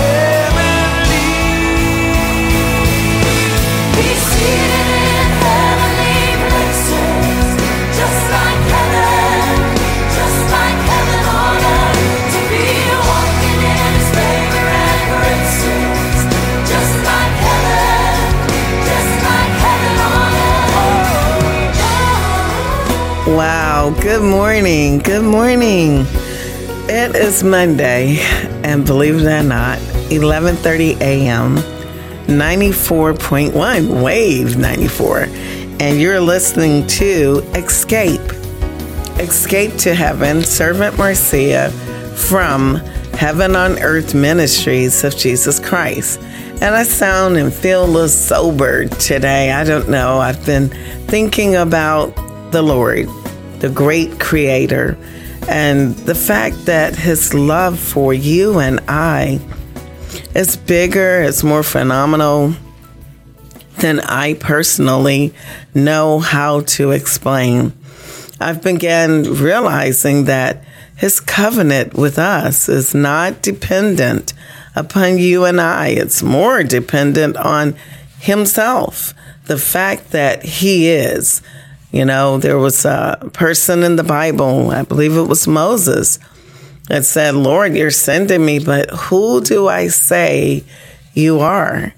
heavenly. Be seated in heavenly places, just like heaven, just like heaven on earth. To be walking in His favor and graces, just like heaven, just like heaven on earth. Wow, good morning, good morning. It is Monday, and believe it or not, 11:30 a.m., 94.1, Wave 94, and you're listening to Escape to Heaven, Servant Marcia from Heaven on Earth Ministries of Jesus Christ. And I sound and feel a little sober today. I don't know. I've been thinking about the Lord, the great Creator, and the fact that His love for you and I is bigger, it's more phenomenal than I personally know how to explain. I've began realizing that His covenant with us is not dependent upon you and I. It's more dependent on Himself, the fact that He is. You know, there was a person in the Bible, I believe it was Moses, that said, Lord, you're sending me, but who do I say you are?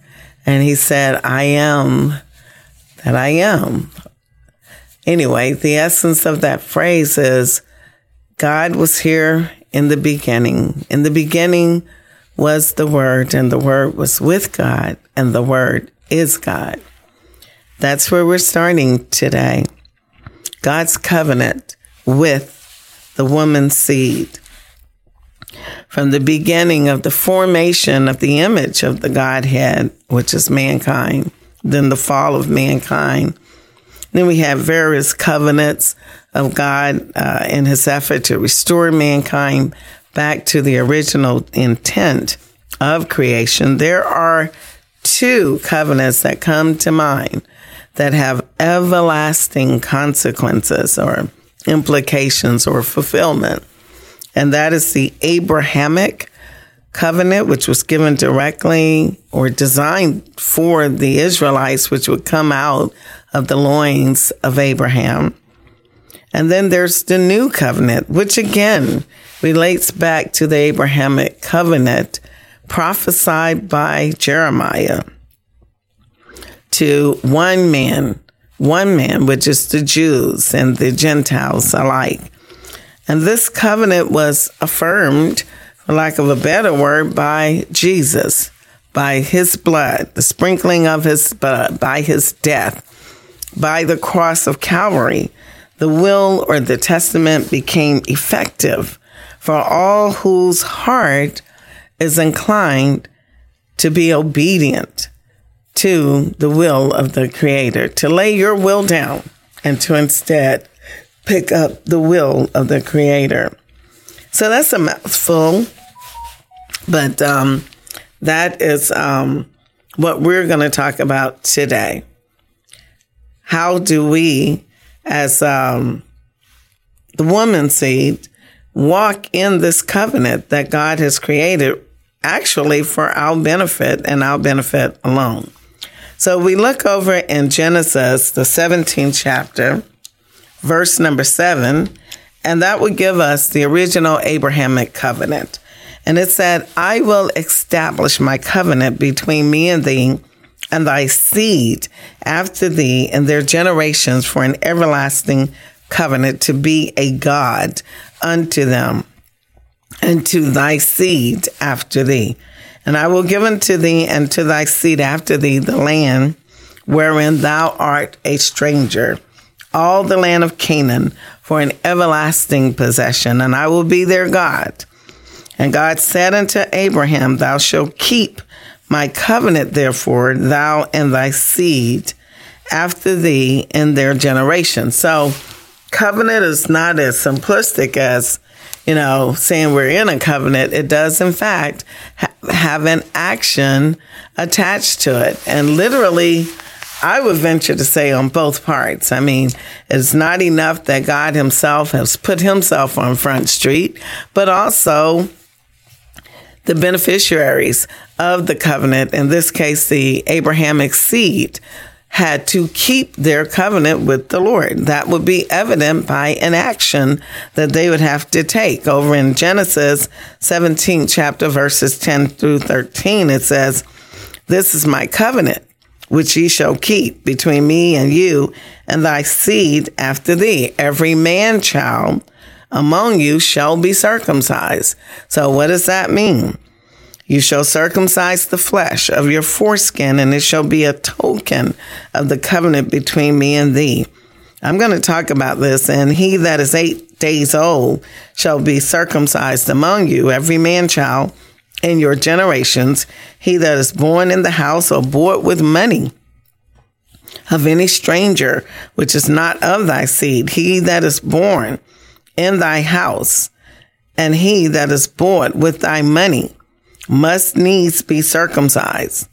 And He said, I am that I am. Anyway, the essence of that phrase is God was here in the beginning. In the beginning was the Word, and the Word was with God, and the Word is God. That's where we're starting today. God's covenant with the woman's seed. From the beginning of the formation of the image of the Godhead, which is mankind, then the fall of mankind. Then we have various covenants of God in His effort to restore mankind back to the original intent of creation. There are two covenants that come to mind that have everlasting consequences or implications or fulfillment. And that is the Abrahamic covenant, which was given directly or designed for the Israelites, which would come out of the loins of Abraham. And then there's the new covenant, which again relates back to the Abrahamic covenant prophesied by Jeremiah to one man, which is the Jews and the Gentiles alike. And this covenant was affirmed, for lack of a better word, by Jesus, by His blood, the sprinkling of His blood, by His death, by the cross of Calvary. The will or the testament became effective for all whose heart is inclined to be obedient to the will of the Creator, to lay your will down and to instead pick up the will of the Creator. So that's a mouthful, but that is what we're going to talk about today. How do we, as the woman seed, walk in this covenant that God has created actually for our benefit and our benefit alone? So we look over in Genesis, the 17th chapter, verse number 7, and that would give us the original Abrahamic covenant. And it said, I will establish my covenant between me and thee and thy seed after thee and their generations for an everlasting covenant to be a God unto them and to thy seed after thee. And I will give unto thee and to thy seed after thee the land wherein thou art a stranger, all the land of Canaan for an everlasting possession, and I will be their God. And God said unto Abraham, Thou shalt keep my covenant, therefore, thou and thy seed after thee in their generation. So covenant is not as simplistic as, you know, saying we're in a covenant. It does, in fact, have an action attached to it. And literally, I would venture to say on both parts. I mean, it's not enough that God himself has put himself on Front Street, but also the beneficiaries of the covenant, in this case, the Abrahamic seed, had to keep their covenant with the Lord. That would be evident by an action that they would have to take. Over in Genesis 17, chapter verses 10 through 13, it says, "This is my covenant, which ye shall keep between me and you and thy seed after thee. Every man child among you shall be circumcised." So what does that mean? "You shall circumcise the flesh of your foreskin, and it shall be a token of the covenant between me and thee." I'm going to talk about this. "And he that is 8 days old shall be circumcised among you, every man child in your generations. He that is born in the house or bought with money of any stranger, which is not of thy seed, he that is born in thy house, and he that is bought with thy money, must needs be circumcised.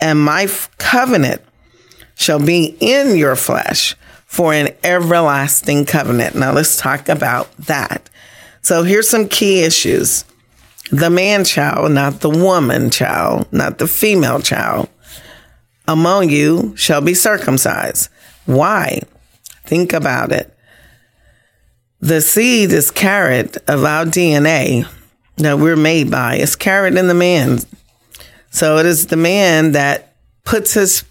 And my covenant shall be in your flesh for an everlasting covenant." Now let's talk about that. So here's some key issues. The man child, not the woman child, not the female child, among you shall be circumcised. Why? Think about it. The seed is carried of our DNA that we're made by. It's carried in the man. So it is the man that puts his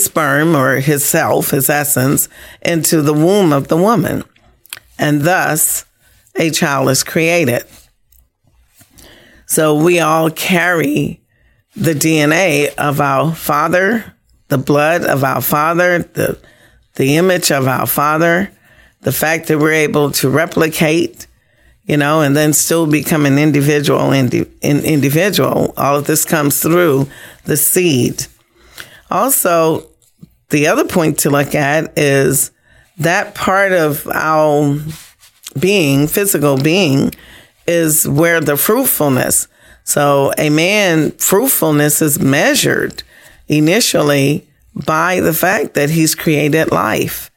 sperm or his self, his essence, into the womb of the woman. And thus, a child is created. So we all carry the DNA of our father, the blood of our father, the image of our father, the fact that we're able to replicate, you know, and then still become an individual. All of this comes through the seed. Also, the other point to look at is that part of our being, physical being, is where the fruitfulness. So a man, fruitfulness is measured initially by the fact that he's created life.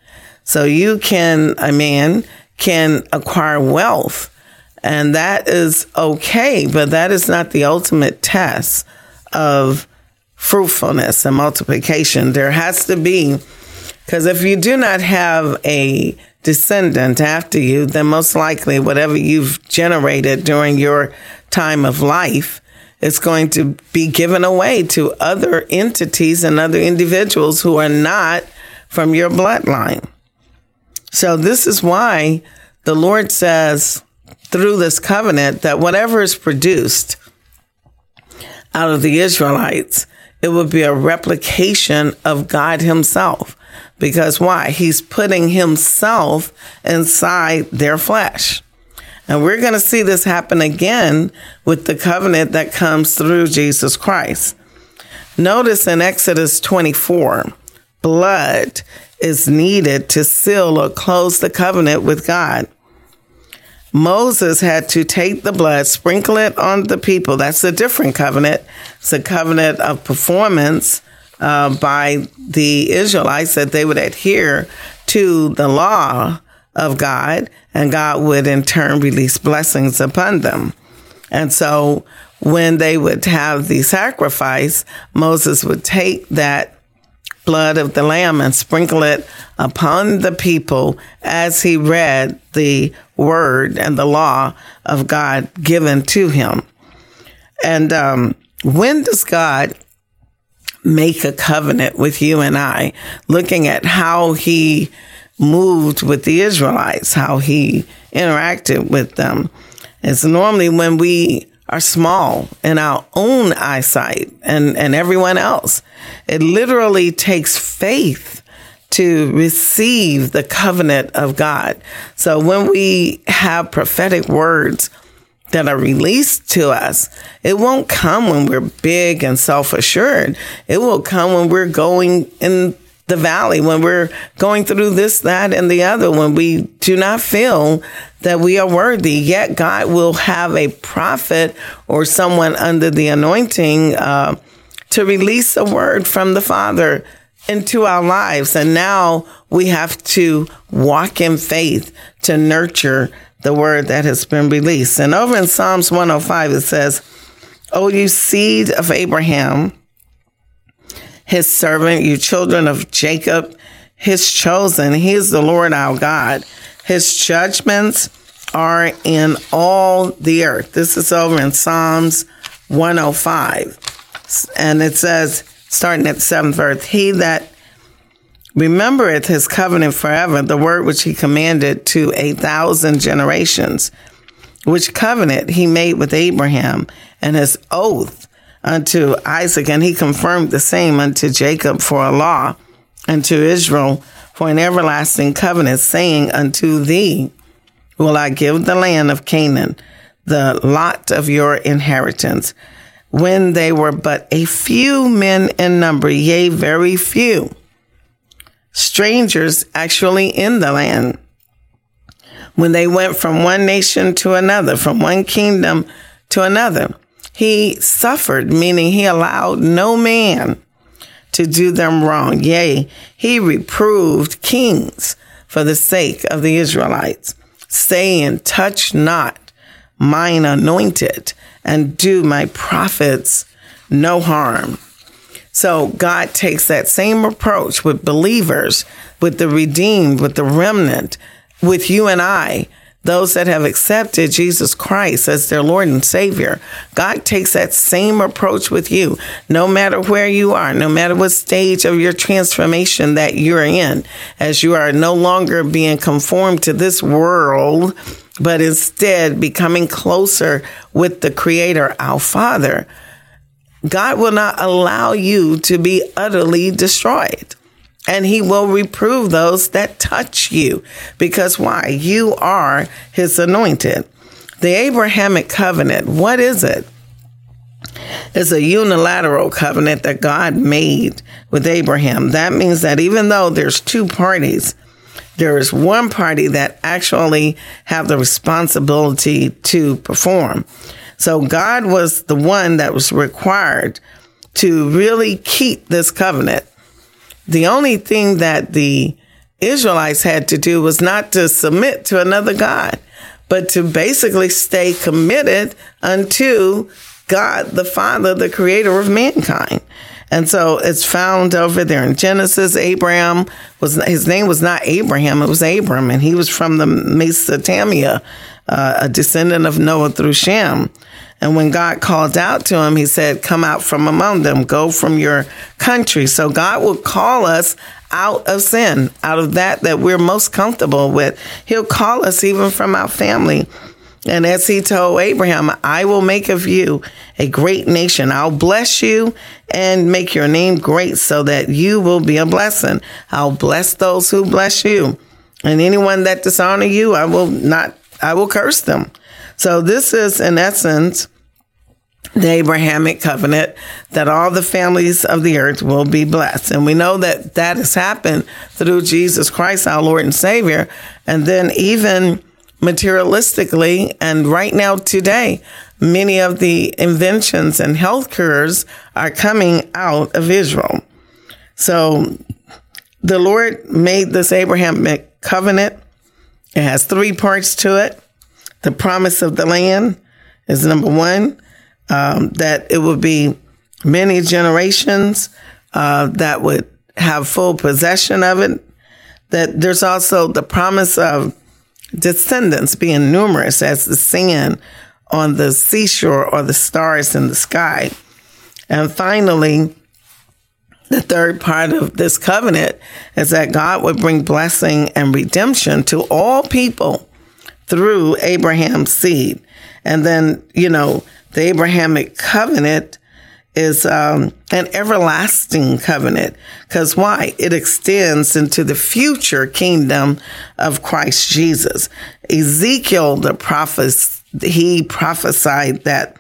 So a man can acquire wealth. And that is okay, but that is not the ultimate test of fruitfulness and multiplication. There has to be, because if you do not have a descendant after you, then most likely whatever you've generated during your time of life is going to be given away to other entities and other individuals who are not from your bloodline. So this is why the Lord says, through this covenant, that whatever is produced out of the Israelites, it would be a replication of God himself. Because why? He's putting himself inside their flesh. And we're going to see this happen again with the covenant that comes through Jesus Christ. Notice in Exodus 24, blood is needed to seal or close the covenant with God. Moses had to take the blood, sprinkle it on the people. That's a different covenant. It's a covenant of performance by the Israelites, that they would adhere to the law of God, and God would in turn release blessings upon them. And so when they would have the sacrifice, Moses would take that blood of the lamb and sprinkle it upon the people as he read the word and the law of God given to him. And when does God make a covenant with you and I? Looking at how he moved with the Israelites, how he interacted with them. It's normally when we are small in our own eyesight and everyone else. It literally takes faith to receive the covenant of God. So when we have prophetic words that are released to us, it won't come when we're big and self-assured. It will come when we're going in the valley, when we're going through this, that, and the other, when we do not feel that we are worthy, yet God will have a prophet or someone under the anointing to release a word from the Father into our lives. And now we have to walk in faith to nurture the word that has been released. And over in Psalms 105, it says, "O you seed of Abraham, his servant, you children of Jacob, his chosen. He is the Lord our God. His judgments are in all the earth." This is over in Psalms 105. And it says, starting at 7th verse, "He that remembereth his covenant forever, the word which he commanded to 1,000 generations, which covenant he made with Abraham, and his oath unto Isaac, and he confirmed the same unto Jacob for a law, and to Israel for an everlasting covenant, saying, Unto thee will I give the land of Canaan, the lot of your inheritance. When they were but a few men in number, yea, very few, strangers actually in the land, when they went from one nation to another, from one kingdom to another, he suffered," meaning he allowed no man to do them wrong. "Yea, he reproved kings for the sake of the Israelites, saying, Touch not mine anointed, and do my prophets no harm." So God takes that same approach with believers, with the redeemed, with the remnant, with you and I, those that have accepted Jesus Christ as their Lord and Savior. God takes that same approach with you, no matter where you are, no matter what stage of your transformation that you're in, as you are no longer being conformed to this world, but instead becoming closer with the Creator, our Father. God will not allow you to be utterly destroyed. And he will reprove those that touch you. Because why? You are his anointed. The Abrahamic covenant, what is it? It's a unilateral covenant that God made with Abraham. That means that even though there's two parties, there is one party that actually have the responsibility to perform. So God was the one that was required to really keep this covenant. The only thing that the Israelites had to do was not to submit to another God, but to basically stay committed unto God, the Father, the creator of mankind. And so it's found over there in Genesis. Abraham was, his name was not Abraham, it was Abram. And he was from the Mesopotamia, a descendant of Noah through Shem. And when God called out to him, he said, "Come out from among them, go from your country." So God will call us out of sin, out of that we're most comfortable with. He'll call us even from our family. And as he told Abraham, "I will make of you a great nation. I'll bless you and make your name great so that you will be a blessing. I'll bless those who bless you. And anyone that dishonor you, I will curse them." So this is, in essence, the Abrahamic covenant that all the families of the earth will be blessed. And we know that that has happened through Jesus Christ, our Lord and Savior. And then even materialistically, and right now today, many of the inventions and health cures are coming out of Israel. So the Lord made this Abrahamic covenant. It has three parts to it. The promise of the land is number one, that it would be many generations that would have full possession of it. That there's also the promise of descendants being numerous as the sand on the seashore or the stars in the sky. And finally, the third part of this covenant is that God would bring blessing and redemption to all people through Abraham's seed. And then, the Abrahamic covenant is an everlasting covenant. Because why? It extends into the future kingdom of Christ Jesus. Ezekiel, the prophet, he prophesied that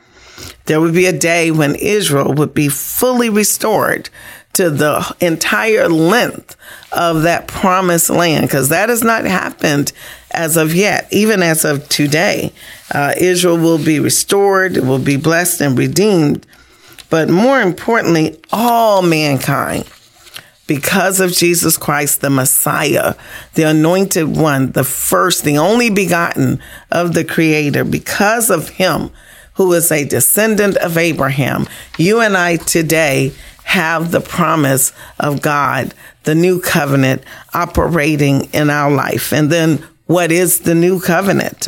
there would be a day when Israel would be fully restored to the entire length of that promised land, because that has not happened as of yet. Even as of today, Israel will be restored, will be blessed and redeemed. But more importantly, all mankind, because of Jesus Christ, the Messiah, the anointed one, the first, the only begotten of the Creator, because of him, who is a descendant of Abraham, you and I today have the promise of God, the new covenant operating in our life. And then what is the new covenant?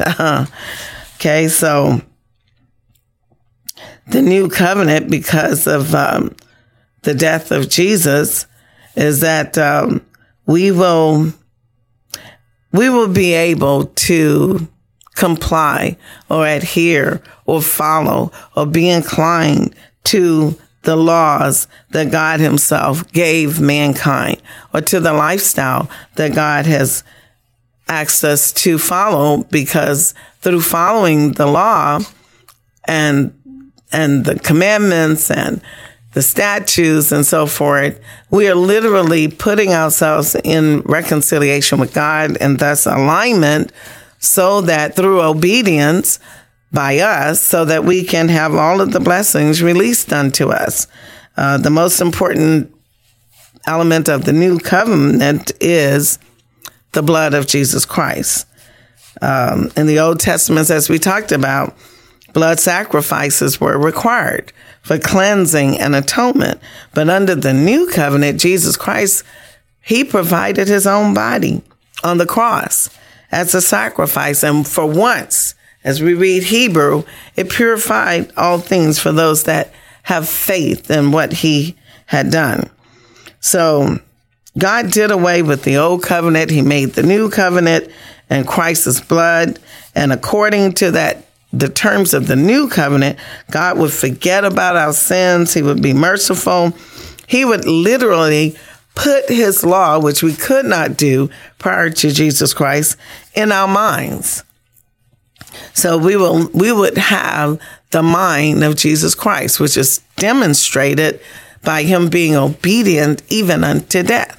Okay, so the new covenant, because of the death of Jesus, is that we will be able to comply or adhere or follow or be inclined to the laws that God himself gave mankind, or to the lifestyle that God has asked us to follow, because through following the law and the commandments and the statutes and so forth, we are literally putting ourselves in reconciliation with God, and thus alignment, so that through obedience by us, so that we can have all of the blessings released unto us. The most important element of the new covenant is the blood of Jesus Christ. In the Old Testament, as we talked about, blood sacrifices were required for cleansing and atonement. But under the new covenant, Jesus Christ, he provided his own body on the cross as a sacrifice. And for once, as we read Hebrew, it purified all things for those that have faith in what he had done. So God did away with the old covenant. He made the new covenant and Christ's blood. And according to that, the terms of the new covenant, God would forget about our sins. He would be merciful. He would literally put his law, which we could not do prior to Jesus Christ, in our minds. So we would have the mind of Jesus Christ, which is demonstrated by him being obedient even unto death.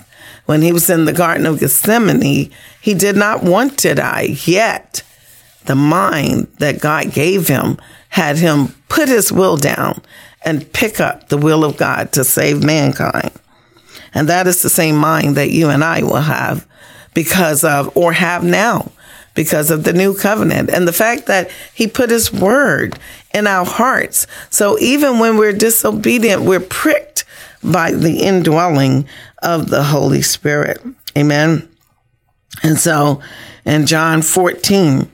When he was in the Garden of Gethsemane, he did not want to die, yet the mind that God gave him had him put his will down and pick up the will of God to save mankind. And that is the same mind that you and I will have because of, or have now, because of the new covenant. And the fact that he put his word in our hearts. So even when we're disobedient, we're pricked by the indwelling of the Holy Spirit. Amen. And so in John 14,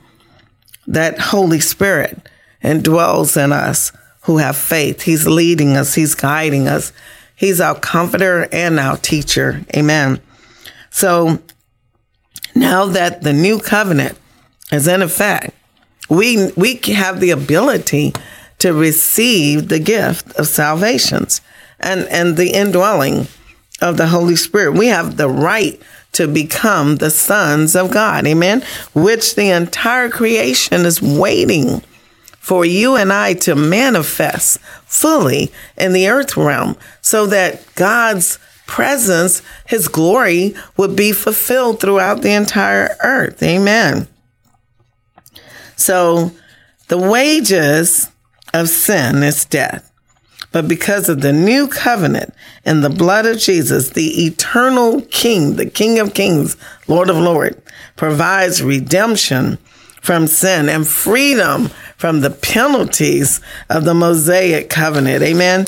that Holy Spirit indwells in us who have faith. He's leading us. He's guiding us. He's our comforter and our teacher. Amen. So now that the new covenant is in effect, we have the ability to receive the gift of salvations and the indwelling of the Holy Spirit. We have the right to become the sons of God. Amen. Which the entire creation is waiting for you and I to manifest fully in the earth realm, so that God's presence, his glory, would be fulfilled throughout the entire earth. Amen. So the wages of sin is death. But because of the new covenant and the blood of Jesus, the eternal King, the King of Kings, Lord of Lords, provides redemption from sin and freedom from the penalties of the Mosaic covenant. Amen.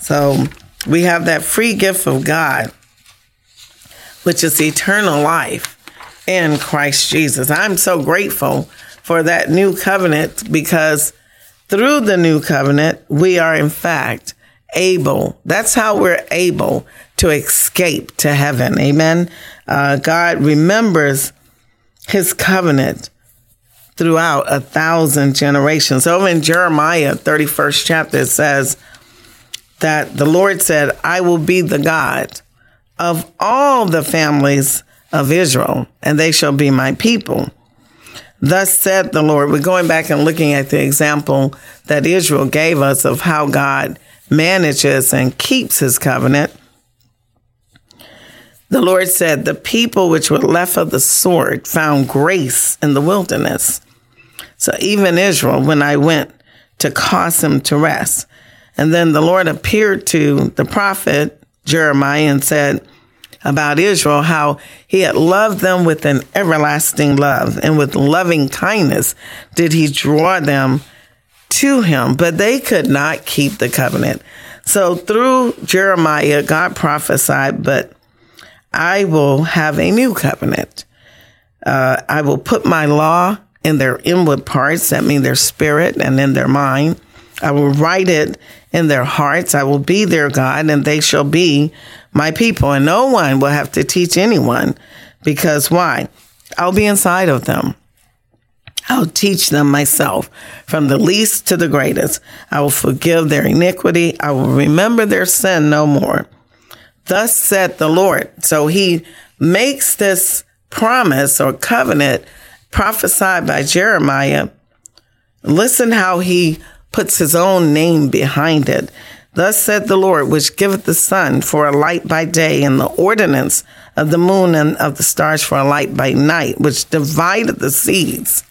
So we have that free gift of God, which is eternal life in Christ Jesus. I'm so grateful for that new covenant, because through the new covenant, we are in fact able. That's how we're able to escape to heaven. Amen. God remembers his covenant throughout 1,000 generations. Over in Jeremiah 31st chapter, it says that the Lord said, I will be the God of all the families of Israel, and they shall be my people. Thus said the Lord. We're going back and looking at the example that Israel gave us of how God manages and keeps his covenant The Lord said, the people which were left of the sword found grace in the wilderness. So even Israel, when I went to cause him to rest. And then the Lord appeared to the prophet Jeremiah and said about Israel, how he had loved them with an everlasting love, and with loving kindness did he draw them to him, but they could not keep the covenant. So through Jeremiah, God prophesied, but I will have a new covenant. I will put my law in their inward parts, that means their spirit, and in their mind. I will write it in their hearts. I will be their God, and they shall be my people. And no one will have to teach anyone, because why? I'll be inside of them. I'll teach them myself, from the least to the greatest. I will forgive their iniquity. I will remember their sin no more. Thus said the Lord. So he makes this promise or covenant prophesied by Jeremiah. Listen how he puts his own name behind it. Thus said the Lord, which giveth the sun for a light by day, and the ordinance of the moon and of the stars for a light by night, which divided the seas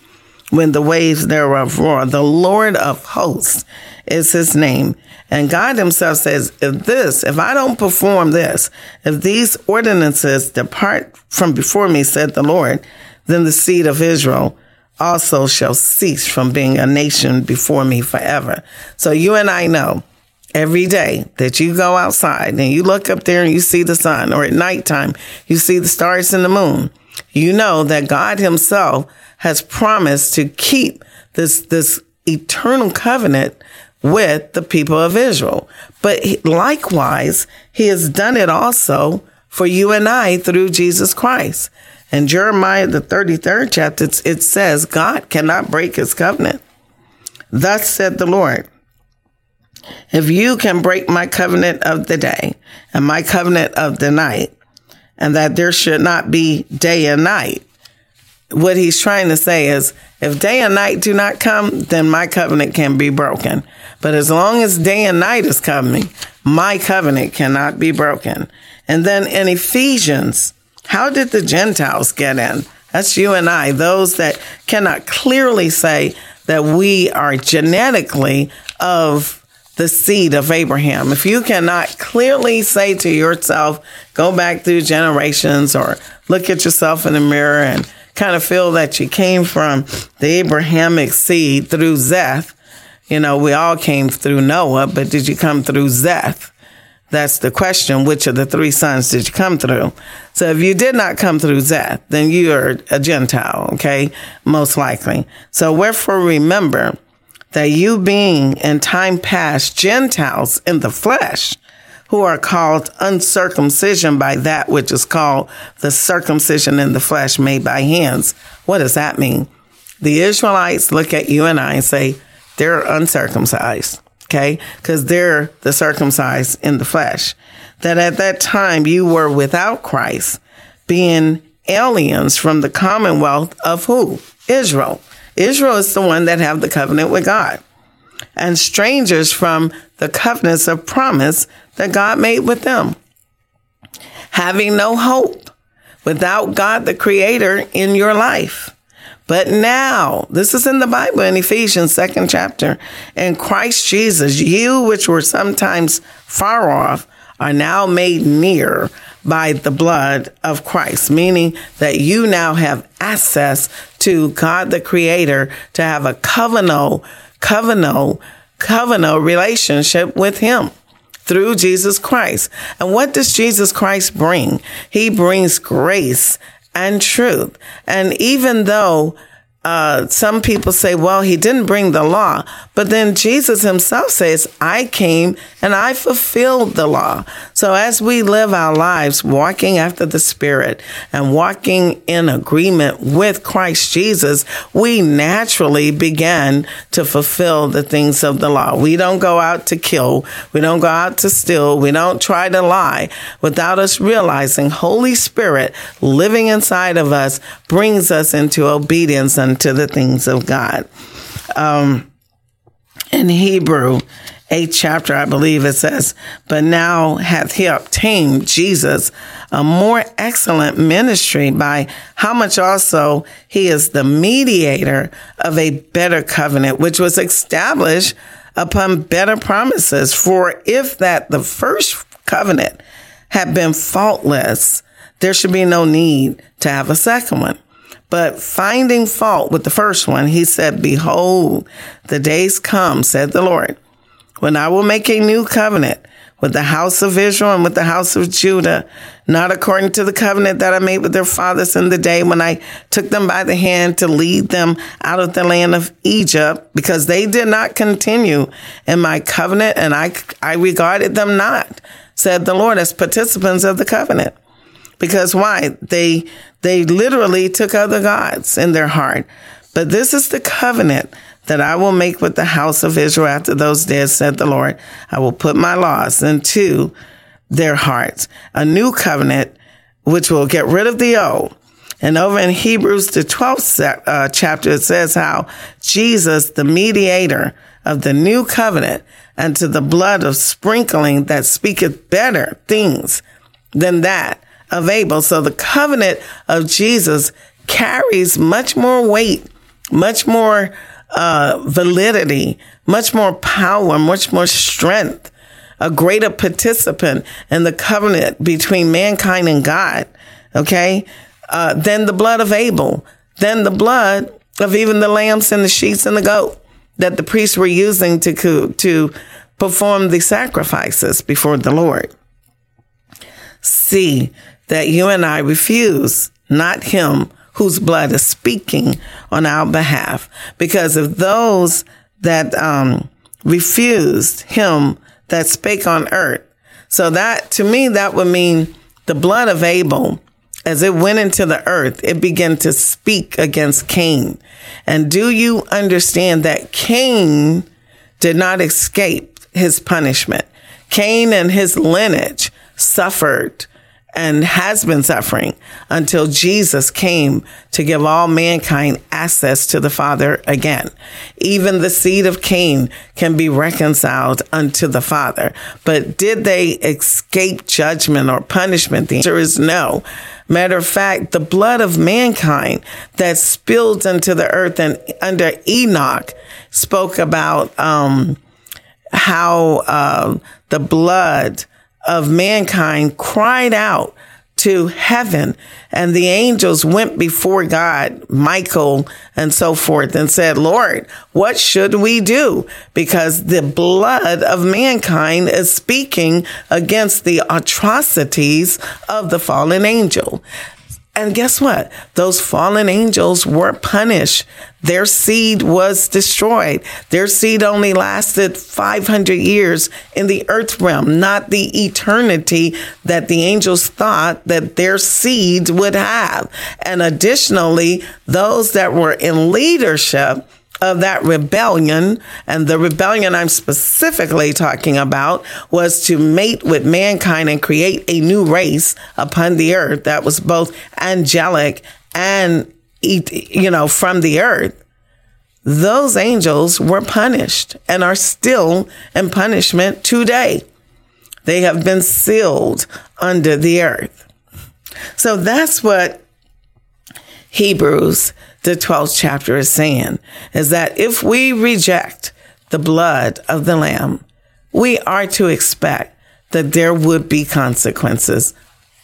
when the waves thereof roar. The Lord of hosts is his name. And God himself says, if I don't perform this, if these ordinances depart from before me, said the Lord, then the seed of Israel also shall cease from being a nation before me forever. So you and I know every day that you go outside and you look up there and you see the sun, or at nighttime you see the stars and the moon, you know that God himself has promised to keep this eternal covenant with the people of Israel. But likewise, he has done it also for you and I through Jesus Christ. In Jeremiah, the 33rd chapter, it says, God cannot break his covenant. Thus said the Lord, if you can break my covenant of the day and my covenant of the night, and that there should not be day and night. What he's trying to say is, if day and night do not come, then my covenant can be broken. But as long as day and night is coming, my covenant cannot be broken. And then in Ephesians, how did the Gentiles get in? That's you and I, those that cannot clearly say that we are genetically of the seed of Abraham. If you cannot clearly say to yourself, go back through generations or look at yourself in the mirror and kind of feel that you came from the Abrahamic seed through Seth. You know, we all came through Noah, but did you come through Seth? That's the question. Which of the three sons did you come through? So if you did not come through Seth, then you are a Gentile, okay? Most likely. So wherefore remember that you being in time past Gentiles in the flesh, who are called uncircumcision by that which is called the circumcision in the flesh made by hands. What does that mean? The Israelites look at you and I and say, they're uncircumcised. Okay, because they're the circumcised in the flesh, that at that time you were without Christ, being aliens from the commonwealth of who? Israel. Israel is the one that have the covenant with God, and strangers from the covenants of promise that God made with them, having no hope without God, the creator, in your life. But now, this is in the Bible in Ephesians 2nd chapter, in Christ Jesus, you which were sometimes far off are now made near by the blood of Christ, meaning that you now have access to God the Creator to have a covenantal relationship with him through Jesus Christ. And what does Jesus Christ bring? He brings grace and truth. And even though some people say, well, he didn't bring the law, but then Jesus himself says, I came and I fulfilled the law. So as we live our lives walking after the Spirit and walking in agreement with Christ Jesus, we naturally begin to fulfill the things of the law. We don't go out to kill. We don't go out to steal. We don't try to lie without us realizing Holy Spirit living inside of us brings us into obedience and to the things of God. In Hebrew, 8th chapter, I believe it says, but now hath he obtained, Jesus, a more excellent ministry, by how much also he is the mediator of a better covenant, which was established upon better promises. For if that the first covenant had been faultless, there should be no need to have a second one. But finding fault with the first one, he said, behold, the days come, said the Lord, when I will make a new covenant with the house of Israel and with the house of Judah, not according to the covenant that I made with their fathers in the day when I took them by the hand to lead them out of the land of Egypt, because they did not continue in my covenant, and I regarded them not, said the Lord, as participants of the covenant. Because why? They literally took other gods in their heart. But this is the covenant that I will make with the house of Israel after those days, said the Lord. I will put my laws into their hearts, a new covenant, which will get rid of the old. And over in Hebrews, the 12th chapter, it says how Jesus, the mediator of the new covenant, unto the blood of sprinkling that speaketh better things than that of Abel. So the covenant of Jesus carries much more weight, much more validity, much more power, much more strength, a greater participant in the covenant between mankind and God, okay, than the blood of Abel, than the blood of even the lambs and the sheep and the goat that the priests were using to perform the sacrifices before the Lord. See that you and I refuse not him whose blood is speaking on our behalf. Because if those that refused him that spake on earth, so that, to me, that would mean the blood of Abel, as it went into the earth, it began to speak against Cain. And do you understand that Cain did not escape his punishment? Cain and his lineage suffered and has been suffering until Jesus came to give all mankind access to the Father again. Even the seed of Cain can be reconciled unto the Father. But did they escape judgment or punishment? The answer is no. Matter of fact, the blood of mankind that spilled into the earth and under Enoch spoke about how the blood of mankind cried out to heaven, and the angels went before God, Michael and so forth, and said, Lord, what should we do? Because the blood of mankind is speaking against the atrocities of the fallen angel. And guess what? Those fallen angels were punished. Their seed was destroyed. Their seed only lasted 500 years in the earth realm, not the eternity that the angels thought that their seed would have. And additionally, those that were in leadership of that rebellion, and the rebellion I'm specifically talking about was to mate with mankind and create a new race upon the earth that was both angelic and, from the earth. Those angels were punished and are still in punishment today. They have been sealed under the earth. So that's what Hebrews, the 12th chapter, is saying, is that if we reject the blood of the Lamb, we are to expect that there would be consequences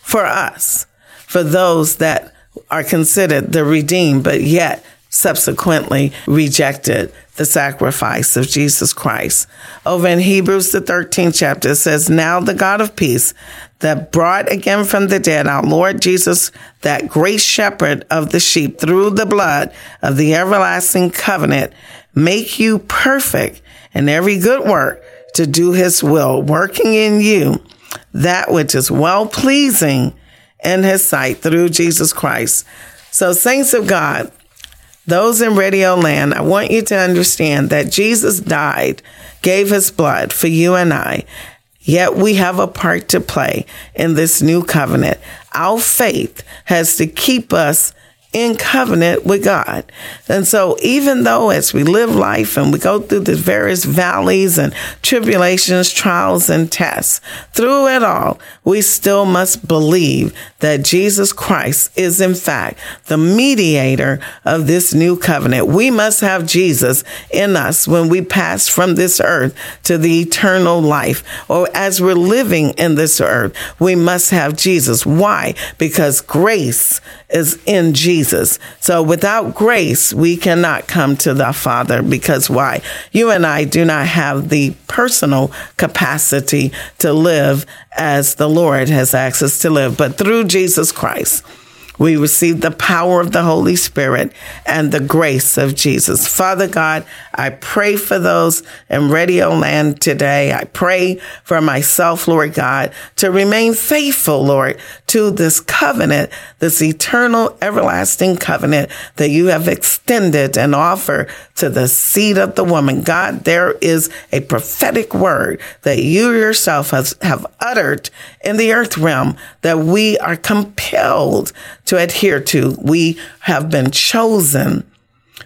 for us, for those that are considered the redeemed, but yet subsequently rejected the sacrifice of Jesus Christ. Over in Hebrews, the 13th chapter, it says, now the God of peace that brought again from the dead our Lord Jesus, that great shepherd of the sheep, through the blood of the everlasting covenant, make you perfect in every good work to do his will, working in you that which is well-pleasing in his sight through Jesus Christ. So, saints of God, those in Radio Land, I want you to understand that Jesus died, gave his blood for you and I, yet we have a part to play in this new covenant. Our faith has to keep us in covenant with God. And so even though as we live life and we go through the various valleys and tribulations, trials and tests, through it all, we still must believe that Jesus Christ is in fact the mediator of this new covenant. We must have Jesus in us when we pass from this earth to the eternal life, or as we're living in this earth, we must have Jesus. Why? Because grace is in Jesus. So without grace, we cannot come to the Father, because why? You and I do not have the personal capacity to live as the Lord has asked us to live. But through Jesus Christ, we receive the power of the Holy Spirit and the grace of Jesus. Father God, I pray for those in Radio Land today. I pray for myself, Lord God, to remain faithful, Lord, to this covenant, this eternal, everlasting covenant that you have extended and offered to the seed of the woman. God, there is a prophetic word that you yourself have uttered in the earth realm that we are compelled to adhere to. We have been chosen.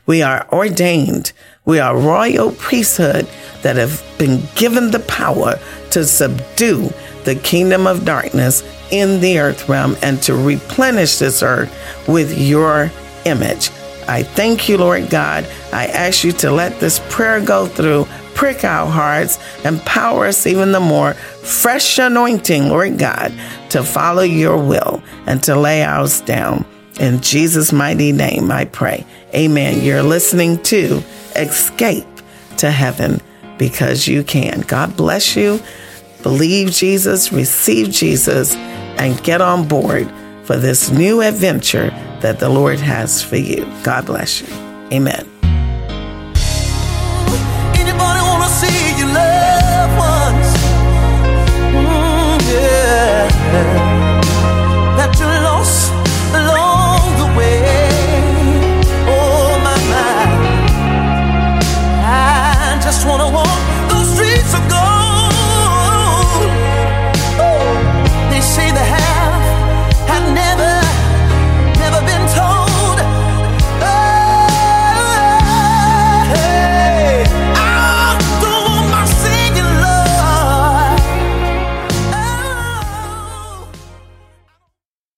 We are ordained. We are royal priesthood that have been given the power to subdue the kingdom of darkness in the earth realm and to replenish this earth with your image. I thank you, Lord God. I ask you to let this prayer go through, prick our hearts, empower us even the more. Fresh anointing, Lord God, to follow your will and to lay ours down. In Jesus' mighty name, I pray. Amen. You're listening to Escape to Heaven, because you can. God bless you. Believe Jesus, receive Jesus, and get on board for this new adventure that the Lord has for you. God bless you. Amen.